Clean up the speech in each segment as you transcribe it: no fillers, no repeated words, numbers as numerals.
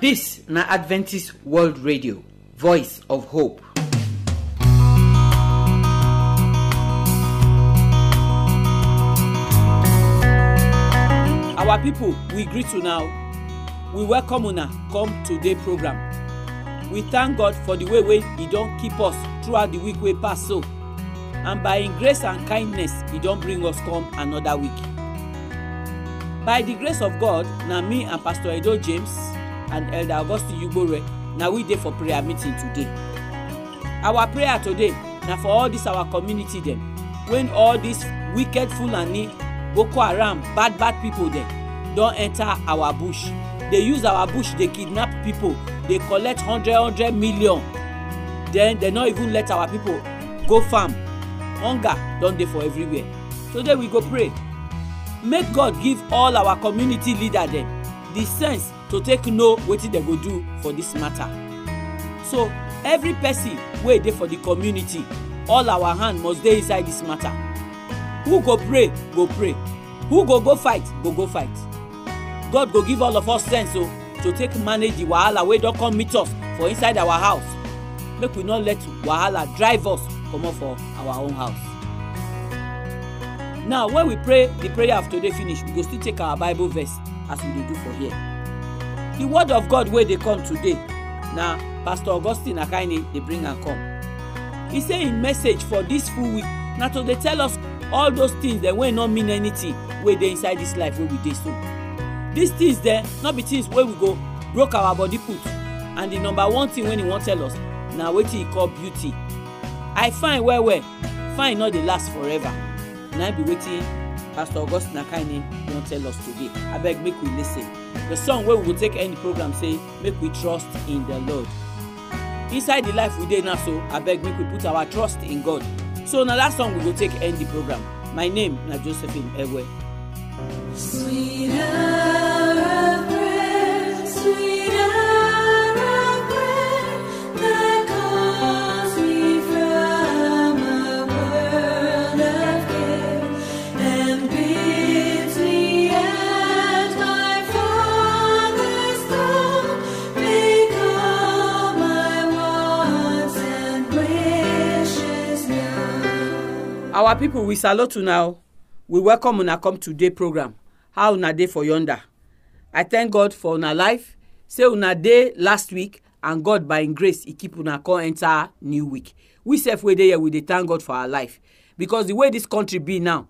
This na Adventist World Radio, Voice of Hope. Our people, we greet you now. We welcome una come today program. We thank God for the way He don keep us throughout the week we pass so. And by His grace and kindness, He don bring us come another week. By the grace of God, na me and Pastor Edo James and Elder Augustine Ugbore, na we dey for prayer meeting today. Our prayer today na for all this our community dem. When all these wicked Fulani, Boko Haram, bad people dem don enter our bush. They use our bush, they kidnap people, they collect 100 million. Then they no even let our people go farm. Hunger don dey for everywhere. Today we go pray. Make God give all our community leaders dem the sense to take know wetin dem go do for this matter. So every person wey dey for the community, all our hand must dey inside this matter. Who go pray, go pray. Who go fight, go fight. God go give all of us sense to take manage the wahala wey don come meet us for inside our house. Make we no let wahala drive us comot for our own house. Now, when we pray the prayer of today finish, we go still take our Bible verse as we dey do for here. The word of God wey dey come today, na Pastor Augustine Akaeni dey bring am come. He say in message for this full week, na to dey tell us all those things that wey no mean anything wey dey inside this life wey we dey so. These things dem no be things wey we go broke our body put. And the number one thing wey he wan tell us na wetin he call beauty. I find well, fine no dey last forever. Now be waiting, Pastor Augustine Akaeni won't tell us today. I beg, make we listen. The song where we will take any program say, make we trust in the Lord. Inside the life we dey now, so I beg, make we put our trust in God. So now that song we will take end the program. My name is Josephine Ewe. Sweet hour of prayer, sweet hour. Our people, we salute you now. We welcome una come today program. How una dey for yonder? I thank God for una life. Say una dey last week, and God by His grace He keep una come enter new week. We sef wey dey here, we dey thank God for our life, because the way this country be now,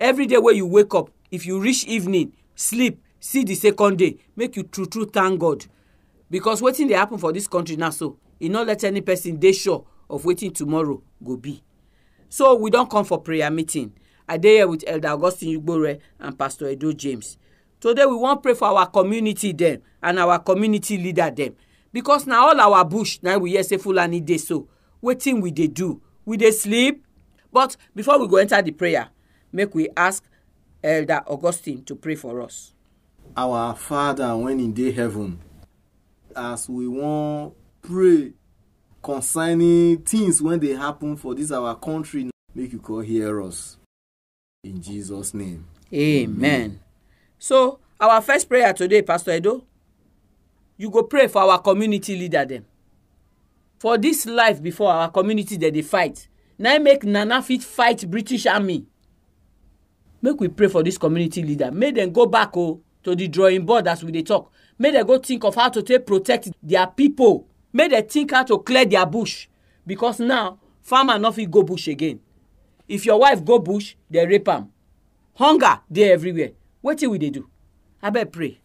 every day when you wake up, if you reach evening, sleep, see the second day, make you true thank God, because wetin dey happen for this country now so, e no let any person dey sure of wetin tomorrow go be. So we don come for prayer meeting. I dey here with Elder Augustine Ugbore and Pastor Edo James. Today we wan pray for our community dem and our community leader dem, because na all our bush na we hear say Fulani dey so. Wetin we dey do? We dey sleep. But before we go enter the prayer, make we ask Elder Augustine to pray for us. Our Father when in dey heaven, as we wan pray concerning things when they happen for this our country, make you call hear us. In Jesus' name. Amen. So, our first prayer today, Pastor Edo, you go pray for our community leader them. For this life before our community that they fight. Now make Nana fit fight British Army. Make we pray for this community leader. Make them go back to the drawing board as we dey talk. Make them go think of how to take protect their people. Make them think how to clear their bush, because now farmer no fit go bush again. If your wife go bush, they rape am. Hunger dey everywhere. Wetin we dey do? Abeg pray.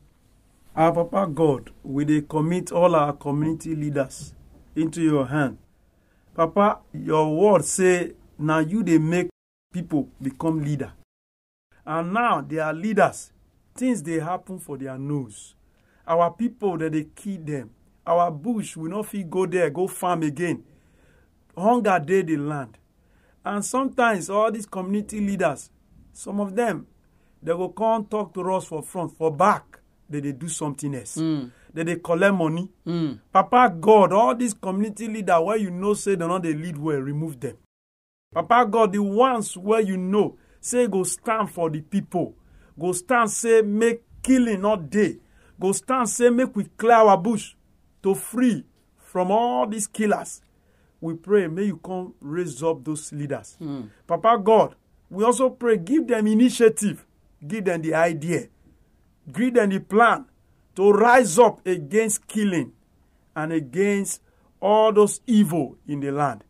Our Papa God, we dey commit all our community leaders into your hand. Papa, your word say now you dey make people become leader, and now they are leaders. Things dey happen for their nose. Our people that dey kill them. Our bush will not fit go there, go farm again. Hunger dey the land. And sometimes all these community leaders, some of them, they will come talk to us for front, for back, that they do something else. That they collect money. Papa God, all these community leaders where you know say they not they lead well, remove them. Papa God, the ones where you know say go stand for the people, go stand say make killing not dey. go stand say make we clear our bush to free from all these killers. We pray, may you come raise up those leaders. Papa God, we also pray, give them initiative, give them the idea, give them the plan to rise up against killing and against all those evil in the land,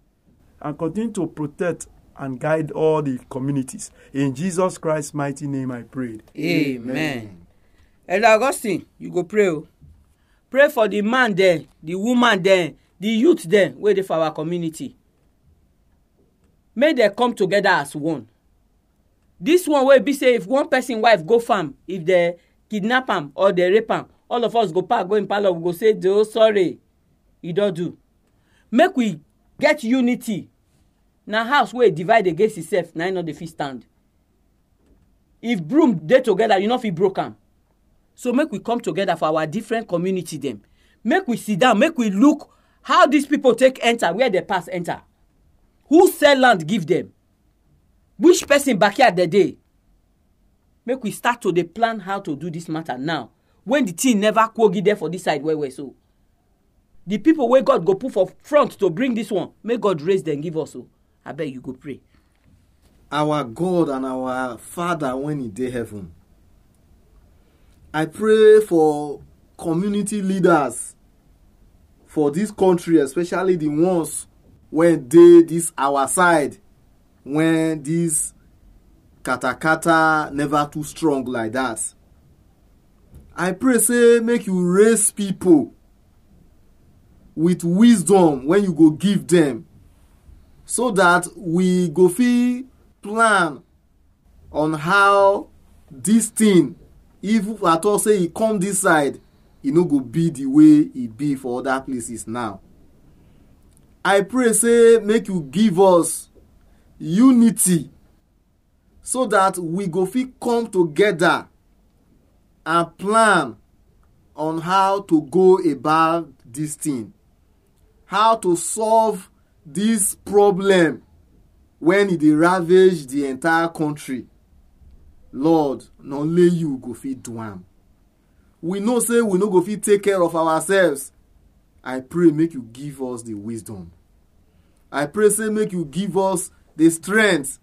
and continue to protect and guide all the communities. In Jesus Christ's mighty name I prayed. Amen. Elder Augustine, you go pray. Pray for the man then, the woman then, the youth then, wait for our community. May they come together as one. This one will be say if one person wife go farm, if they kidnap him or they rape him, all of us go park, go in parlor, go say, oh, sorry, you don't do. Make we get unity. Now house where divide against itself, now you know the fist stand. If broom they together, you know if it broke them. So make we come together for our different community them. Make we sit down, make we look how these people take enter, where they pass enter. Who sell land give them? Which person backyard the day? Make we start to the plan how to do this matter now. When the thing never quaggy there for this side where we so. The people where God go put for front to bring this one, may God raise them give us so. I bet you go pray. Our God and our Father when in the heaven, I pray for community leaders for this country, especially the ones when they this our side, when this katakata never too strong like that. I pray, say, make you raise people with wisdom when you go give them, so that we go feel plan on how this thing, if at all say it come this side, it no go be the way it be for other places now. I pray, say, make you give us unity, so that we go feel come together and plan on how to go about this thing, how to solve this problem when it ravage the entire country. Lord, not only you go fit do am. We know say we no go fit take care of ourselves. I pray make you give us the wisdom. I pray say make you give us the strength.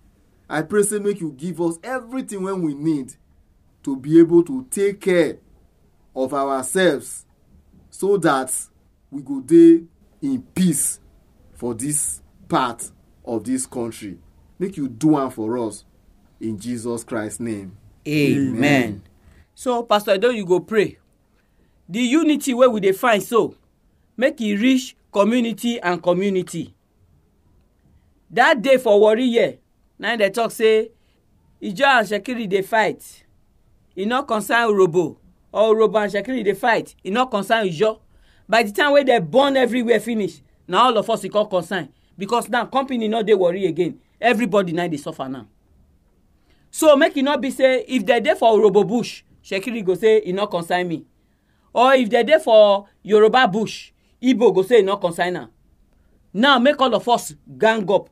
I pray say make you give us everything when we need to be able to take care of ourselves, so that we go dey in peace for this part of this country. Make you do one for us in Jesus Christ's name. Amen. So, Pastor Edo, you go pray. The unity where we define so, make it reach community and community. That day for worry year, now they talk say, Ijo and Shekiri they fight. It not concern Urobo. Or Urobo and Shekiri they fight. It not concern Ijo. By the time where they born everywhere finish, now all of us we call concern. Because now company not they worry again. Everybody now they suffer now. So make it not be say, if they're there for Urobo bush, Shekiri go say, it not concern me. Or if they're there for Yoruba bush, Igbo go say, it not concern now. Now make all of us gang up.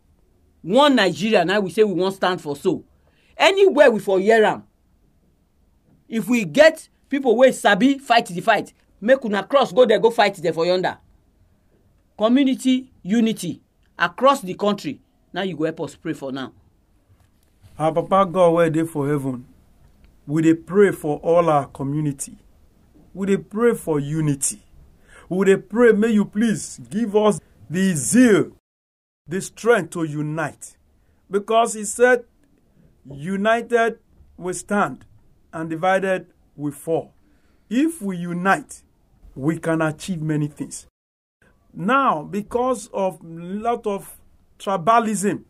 One Nigeria, now we say we won't stand for so. Anywhere we for Yeram. If we get people where sabi fight the fight, make una cross go there, go fight there for yonder. Community unity across the country. Now you go help us pray for now. Our Papa God, where they for heaven, we they pray for all our community. We they pray for unity. We they pray, may you please give us the zeal, the strength to unite. Because he said, united we stand and divided we fall. If we unite, we can achieve many things. Now, because of a lot of tribalism,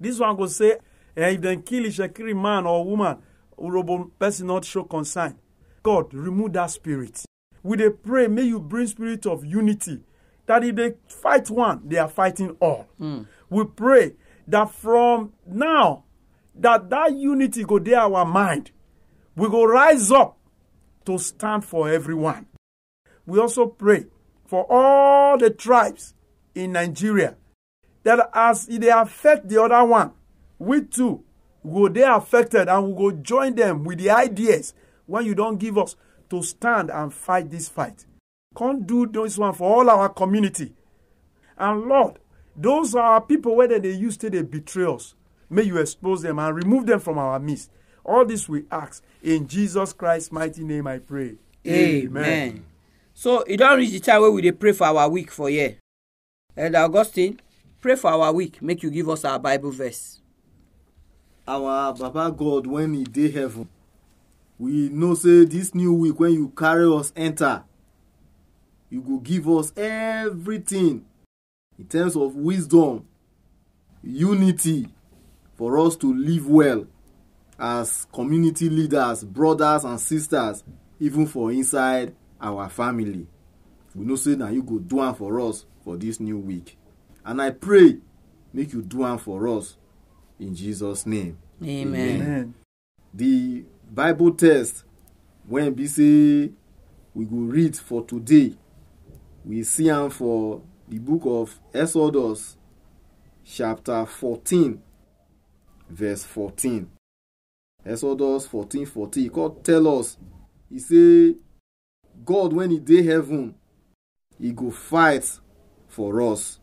this one will say, if they kill a Shekiri man or woman, Urobo person not show concern. God, remove that spirit. We they pray, may you bring spirit of unity, that if they fight one, they are fighting all. We pray that from now, that unity go there our mind. We go rise up to stand for everyone. We also pray for all the tribes in Nigeria, that as they affect the other one, we too will they affected and we go join them with the ideas when you don't give us to stand and fight this fight. Come do this one for all our community. And Lord, those are people whether they used to they betray us. May you expose them and remove them from our midst. All this we ask. In Jesus Christ's mighty name I pray. Amen. So it don't reach the time where we pray for our week for here. Elder Augustine, pray for our week. Make you give us our Bible verse. Our Baba God, when he dey heaven, we know say this new week when you carry us enter, you go give us everything in terms of wisdom, unity, for us to live well as community leaders, brothers and sisters, even for inside our family. We know say now you go do am for us for this new week. And I pray, make you do am for us in Jesus' name. Amen. The Bible text, when we say we go read for today, we see am for the book of Exodus, chapter 14, verse 14. Exodus 14:14. God tell us, he say, God, when he dey heaven, he go fight for us.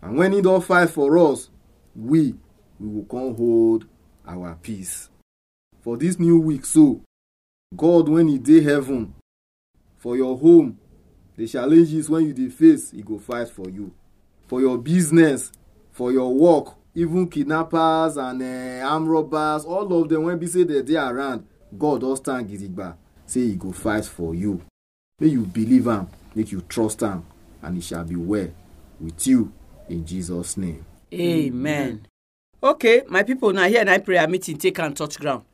And when he don't fight for us, we will come hold our peace. For this new week, so, God, when he dey heaven, for your home, the challenges when you dey face, he go fight for you. For your business, for your work, even kidnappers and armed robbers, all of them, when be say that they are around, God does stand gidigba. Say he go fight for you. May you believe him, make you trust him, and it shall be well with you in Jesus' name. Amen. Okay, my people, now here and I prayer meeting, take and touch ground.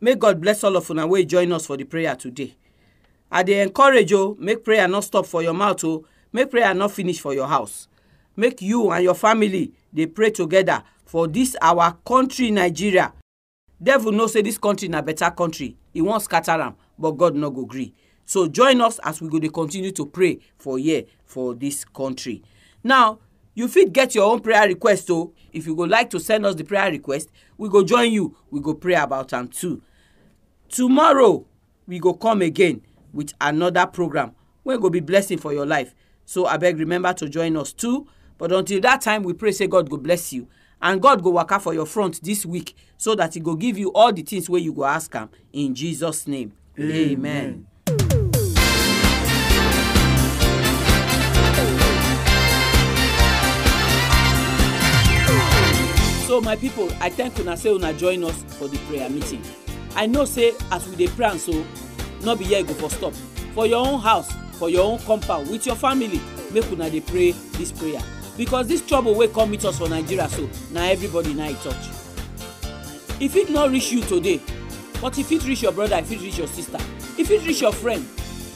May God bless all of you and will join us for the prayer today. I dey encourage you, make prayer not stop for your mouth, oh, make prayer not finish for your house. Make you and your family, they pray together for this, our country, Nigeria. Devil no say this country na better country. He won't scatter them, but God no go agree. So join us as we go to continue to pray for year for this country. Now, you fit get your own prayer request, oh. If you go like to send us the prayer request, we go join you. We go pray about them too. Tomorrow, we go come again with another program. We're going to be blessing for your life. So I beg, remember to join us too. But until that time, we pray, say God go bless you. And God go work out for your front this week so that he go give you all the things where you go ask him. In Jesus' name, amen. So my people, I thank una say una join us for the prayer meeting. I know say as we dey pray, so no be here go for stop. For your own house, for your own compound, with your family, make una dey pray this prayer. Because this trouble will come with us for Nigeria, so now everybody now it touch. If it not reach you today, but if it reach your brother, if it reach your sister, if it reach your friend,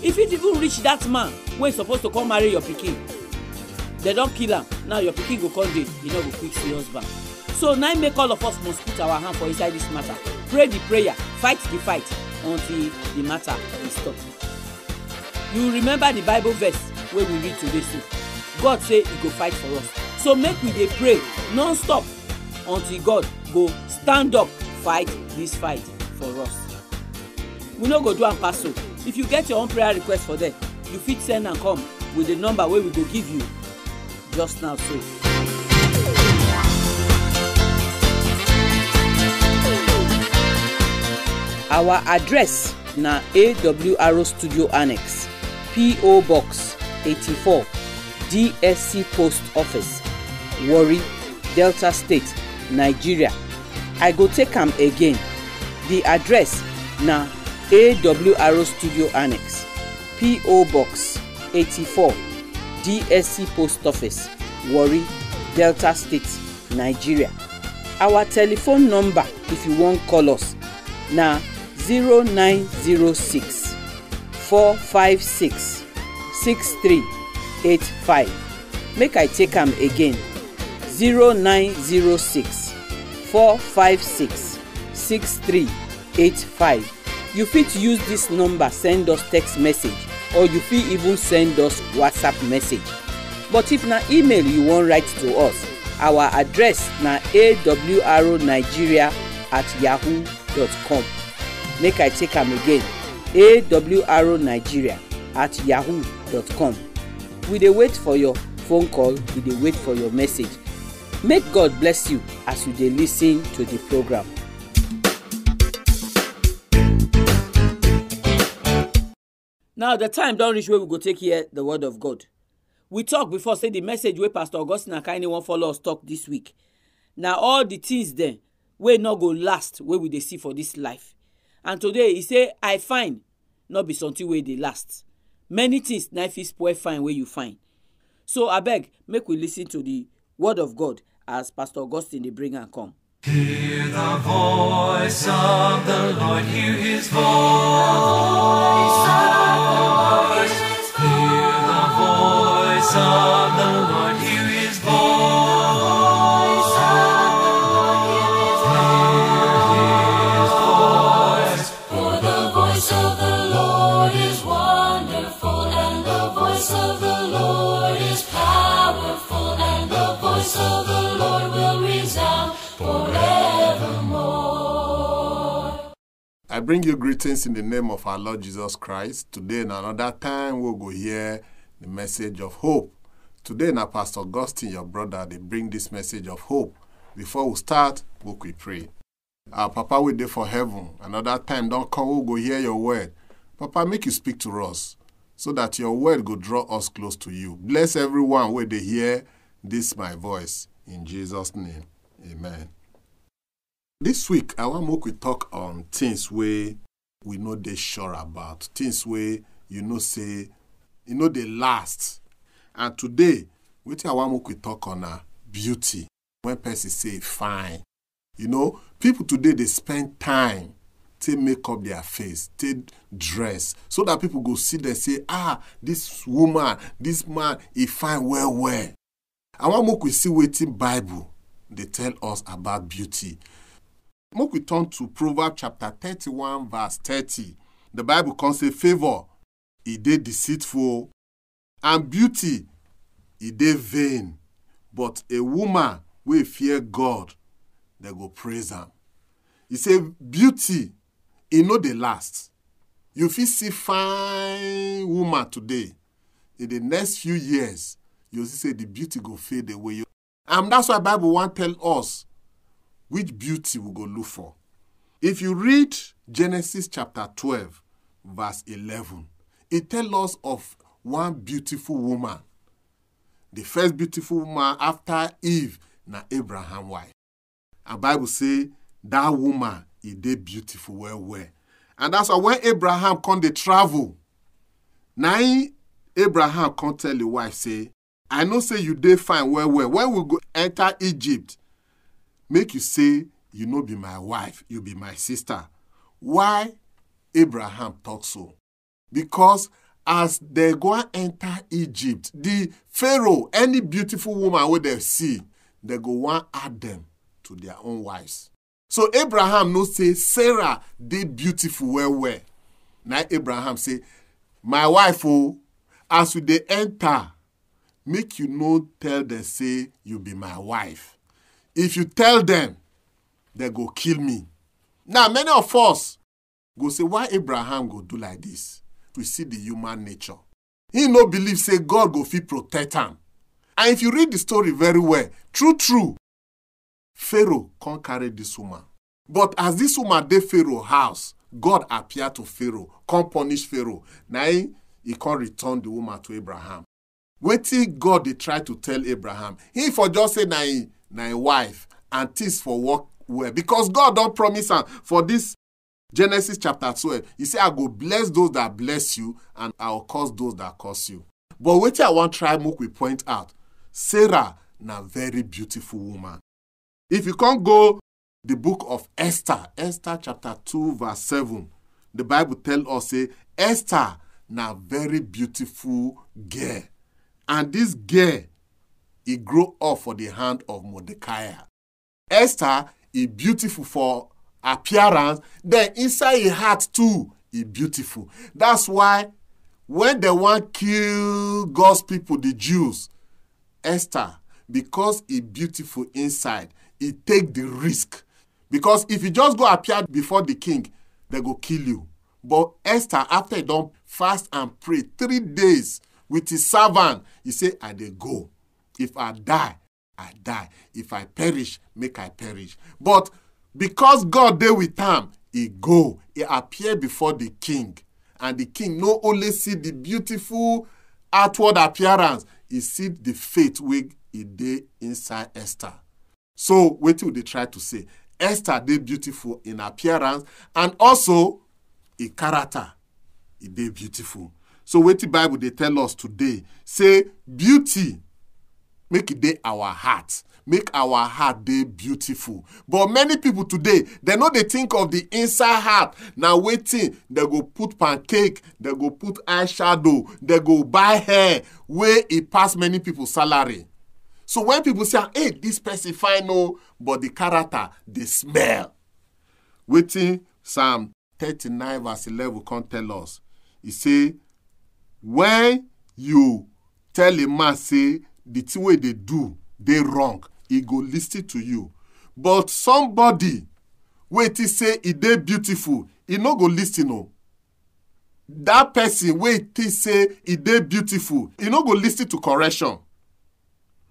if it even reach that man when he's supposed to come marry your pikin, they don't kill him. Now your pikin go come dead, you know go quick see husband. So now make all of us must put our hand for inside this matter. Pray the prayer, fight the fight until the matter is stopped. You remember the Bible verse where we read today, so God say he go fight for us. So make we dey pray non-stop until God go stand up, fight this fight for us. We no go do am pass so. If you get your own prayer request for that, you fit send and come with the number where we go give you just now so. Our address na AWR Studio Annex, P.O. Box 84. DSC Post Office, Warri, Delta State, Nigeria. I go take am again. The address na AWR Studio Annex, P.O. Box 84, DSC Post Office, Warri, Delta State, Nigeria. Our telephone number, if you want call us, na 0906 456 6385. Make I take am again. 0906 456 6385. You fit use this number, send us text message, or you fit even send us WhatsApp message. But if na email you wan write to us, our address na awrnigeria@yahoo.com. Make I take am again. awrnigeria@yahoo.com. We dey wait for your phone call. We dey wait for your message. Make God bless you as you dey listen to the program. Now the time don reach where we go take here the word of God. We talk before, say the message where Pastor Augustine Akaeni won't follow us talk this week. Now all the things then, we not go last, where we dey see for this life. And today he say, I find, not be something where they last. Many things, knife is poor find where you find. So I beg, make we listen to the word of God as Pastor Augustine they bring and come. Hear the voice of the Lord, hear his voice. Hear the voice of the Lord, hear his voice. Hear his voice, for the voice of the Lord is wonderful, and the voice of the Lord is powerful, and the voice of the Lord will resound forevermore. I bring you greetings in the name of our Lord Jesus Christ. Today and another time we'll go hear the message of hope. Today now Pastor Augustine, your brother, they bring this message of hope. Before we start, we pray. Our Papa, we dey for heaven. Another time don't come, we'll go hear your word. Papa, make you speak to us so that your word go draw us close to you. Bless everyone where they hear this my voice. In Jesus' name. Amen. This week, I want make we talk on things where we know they sure about. Things where you know say, you know they last. And today, I want make we talk on beauty. When person say fine. You know, people today, they spend time to make up their face, to dress, so that people go see them say, this woman, this man, he fine well. I want make we see wetin Bible they tell us about beauty. Make we turn to Proverbs chapter 31, verse 30. The Bible can say, favor, it dey deceitful, and beauty, it dey vain. But a woman wey fear God, they go praise am. He say, beauty, it no dey last. You fit see fine woman today. In the next few years, you see say the beauty go fade away. And that's why Bible won't tell us which beauty we go look for. If you read Genesis chapter 12, verse 11, it tells us of one beautiful woman. The first beautiful woman after Eve, na Abraham wife. And Bible say that woman is dey beautiful well. And that's why when Abraham come dey travel, now Abraham come tell the wife say, I know say you dey fine well. When we go enter Egypt, make you say you no be my wife, you be my sister. Why Abraham talk so? Because as they go enter Egypt, the Pharaoh, any beautiful woman wey they see, they go want add them to their own wives. So Abraham no say Sarah dey beautiful well. Now Abraham say, my wife, as we dey enter, make you no tell them say you be my wife. If you tell them, they go kill me. Now many of us go say, why Abraham go do like this? We see the human nature. He no believe say God go fit protect him. And if you read the story very well, true, Pharaoh can't carry this woman. But as this woman dey Pharaoh house, God appear to Pharaoh, can't punish Pharaoh. Now he can't return the woman to Abraham. Wetin God they try to tell Abraham? He for just say na wife and things for work well. Because God don't promise him for this Genesis chapter 12. He say, I go bless those that bless you and I will curse those that curse you. But wetin I want try make we point out, Sarah na very beautiful woman. If you can't go the book of Esther chapter 2 verse 7, the Bible tell us say Esther na very beautiful girl. And this girl, he grew up for the hand of Mordecai. Esther, he beautiful for appearance. Then inside his heart too, he beautiful. That's why when they want to kill God's people, the Jews, Esther, because he beautiful inside, he take the risk. Because if you just go appear before the king, they go kill you. But Esther, after he done fast and pray 3 days with his servant, he said, I dey go. If I die, I die. If I perish, make I perish. But because God dey with him, he go. He appeared before the king. And the king not only see the beautiful outward appearance, he see the faith wey he dey inside Esther. So, what would they try to say? Esther dey beautiful in appearance, and also in character, he dey beautiful. So, what the Bible they tell us today? Say, beauty, make it dey our heart. Make our heart dey beautiful. But many people today, they know they think of the inside heart. Now waiting, they go put pancake, they go put eyeshadow, they go buy hair, where it pass many people's salary. So when people say, hey, this person fine, no, but the character, the smell. Waiting, Psalm 39 verse 11 can tell us. He say, when you tell a man, say, the thing way they do, they wrong. He go listen to you. But somebody, wait he say, he dey beautiful, he no go listen no. That person, wait he say, he dey beautiful, he no go listen to correction.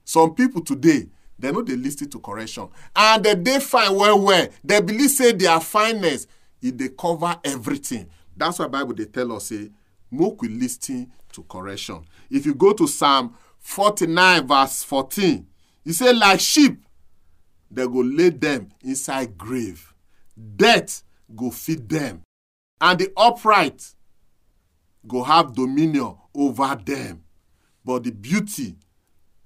Some people today, they know they listen to correction. And they dey fine well. They believe say their fineness, if they cover everything. That's why Bible they tell us, say, make we listen to correction. If you go to Psalm 49 verse 14, he said, like sheep, they go lay them inside grave. Death go feed them. And the upright go have dominion over them. But the beauty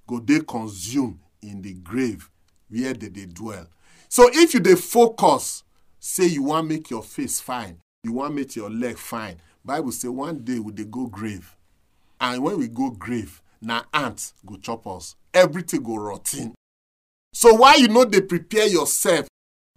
go they consume in the grave where they dwell. So if you they focus, say you want to make your face fine, you want to make your leg fine. Bible say one day we they go grave. And when we go grave, now ants go chop us. Everything go rotten. So why you know they prepare yourself?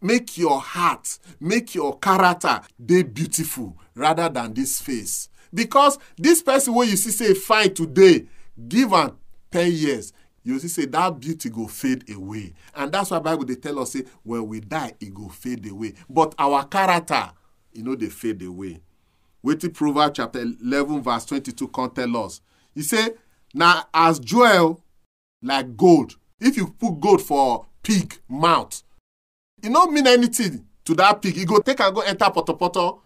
Make your heart, make your character, they beautiful rather than this face. Because this person where you see say fine today, give and 10 years, you see say that beauty go fade away. And that's why Bible they tell us say, when we die, it go fade away. But our character, you know, they fade away. Wait till Proverbs chapter 11 verse 22 can tell us. He say, now as jewel, like gold. If you put gold for pig mouth, it don't mean anything to that pig. You go take and go enter potopoto.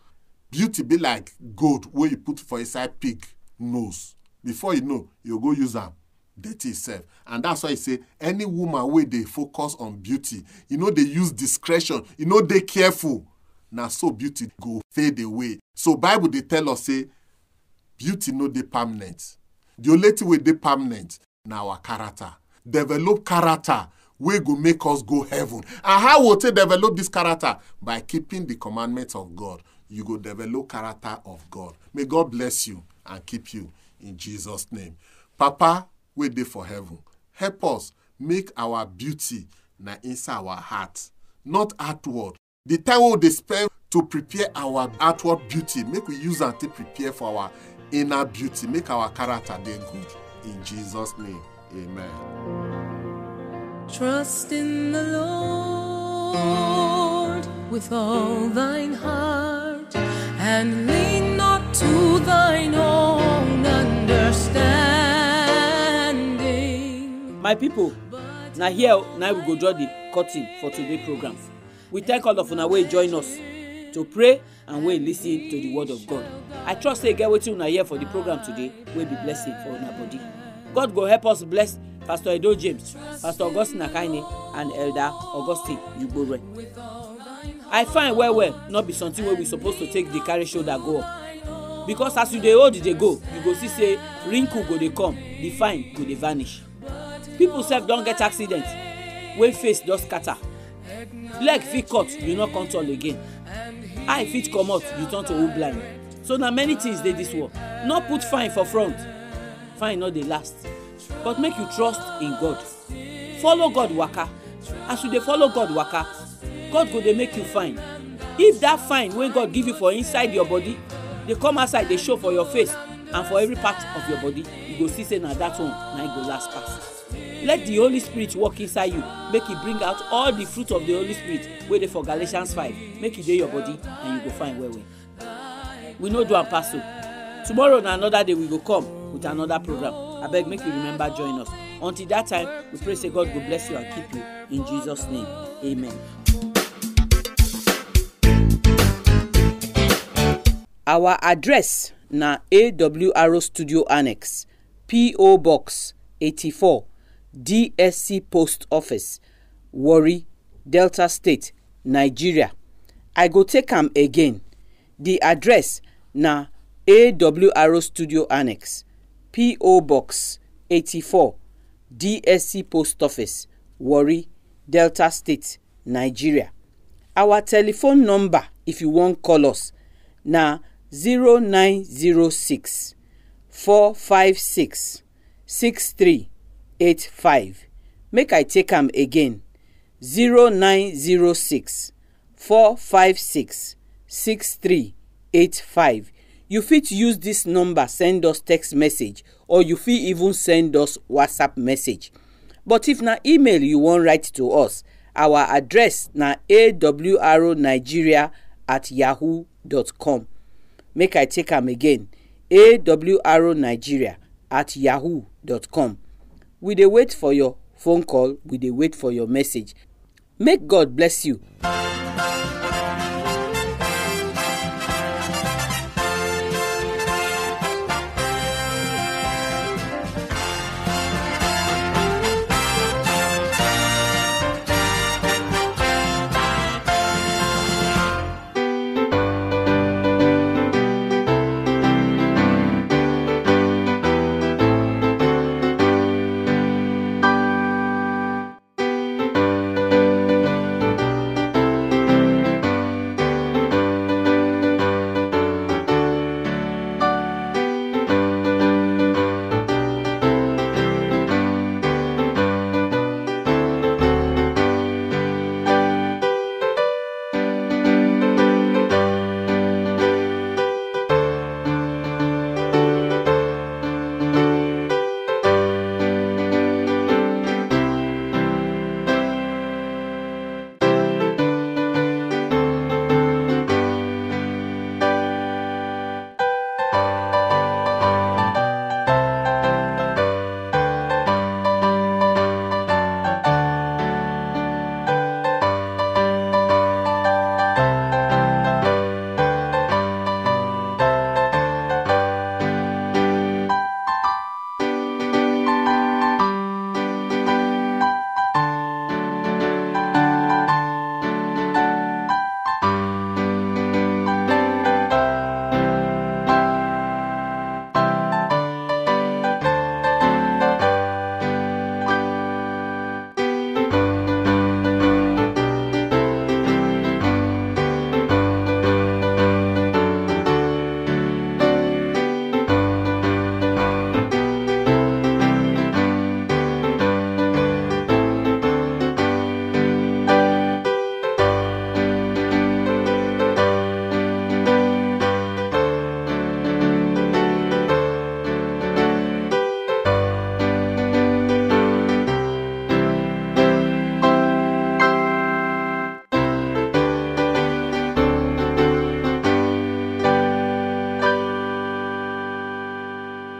Beauty be like gold where you put for inside pig nose. Before you know, you go use them. Dirty itself. And that's why he say, any woman where they focus on beauty, you know, they use discretion, you know, they careful. Now, so beauty go fade away. So Bible, they tell us, say, beauty no they permanent. The only thing we they permanent, now our character. Develop character, we go make us go heaven. And how will they develop this character? By keeping the commandments of God. You go develop character of God. May God bless you and keep you in Jesus' name. Papa, we dey for heaven. Help us make our beauty na inside our heart, not outward. The time we dey spend to prepare our outward beauty, make we use am to prepare for our inner beauty. Make our character dey good. In Jesus' name, amen. Trust in the Lord with all thine heart, and lean not to thine own understanding. My people, now here, now we go draw the curtain for today's program. We thank all of una wey join us to pray and we listen to the word of God. I trust they get what you now here for the program today. We'll be blessing for our body. God go help us bless Pastor Edo James, Pastor Augustine Akaeni, and Elder Augustine Ugbore. I find well, not be something where we supposed to take the carriage shoulder go up. Because as you dey old, they go. You go see say wrinkle go they come, the fine go they vanish. People self don't get accident. When face does scatter. Leg fit cut, you not control again. Eye fit come out, you turn to old blind. So now many things they this world. Not put fine for front. Fine not the last. But make you trust in God. Follow God waka. As you they follow God waka, God go they make you fine. If that fine when God give you for inside your body, they come outside, they show for your face and for every part of your body, you go see say now that one, now it go last pass. Let the Holy Spirit walk inside you. Make it bring out all the fruit of the Holy Spirit. Wait for Galatians 5. Make it do your body and you go find where. we no do am pass so. Tomorrow na another day we go come with another program. Abeg make you remember join us. Until that time, we pray say God go bless you and keep you in Jesus' name. Amen. Our address na AWR Studio Annex, P.O. Box 84, DSC Post Office, Warri, Delta State, Nigeria. I go take am again. The address na AWR Studio Annex, P.O. Box 84, DSC Post Office, Warri, Delta State, Nigeria. Our telephone number, if you wan call us, na 0906-456-6385. Make I take am again. 0906-456-6385. You fit use this number, send us text message, or you fit even send us WhatsApp message. But if na email you wan write to us, our address na awrnigeria@yahoo.com. Make I take am again. awrnigeria@yahoo.com. We dey wait for your phone call. We dey wait for your message. Make God bless you.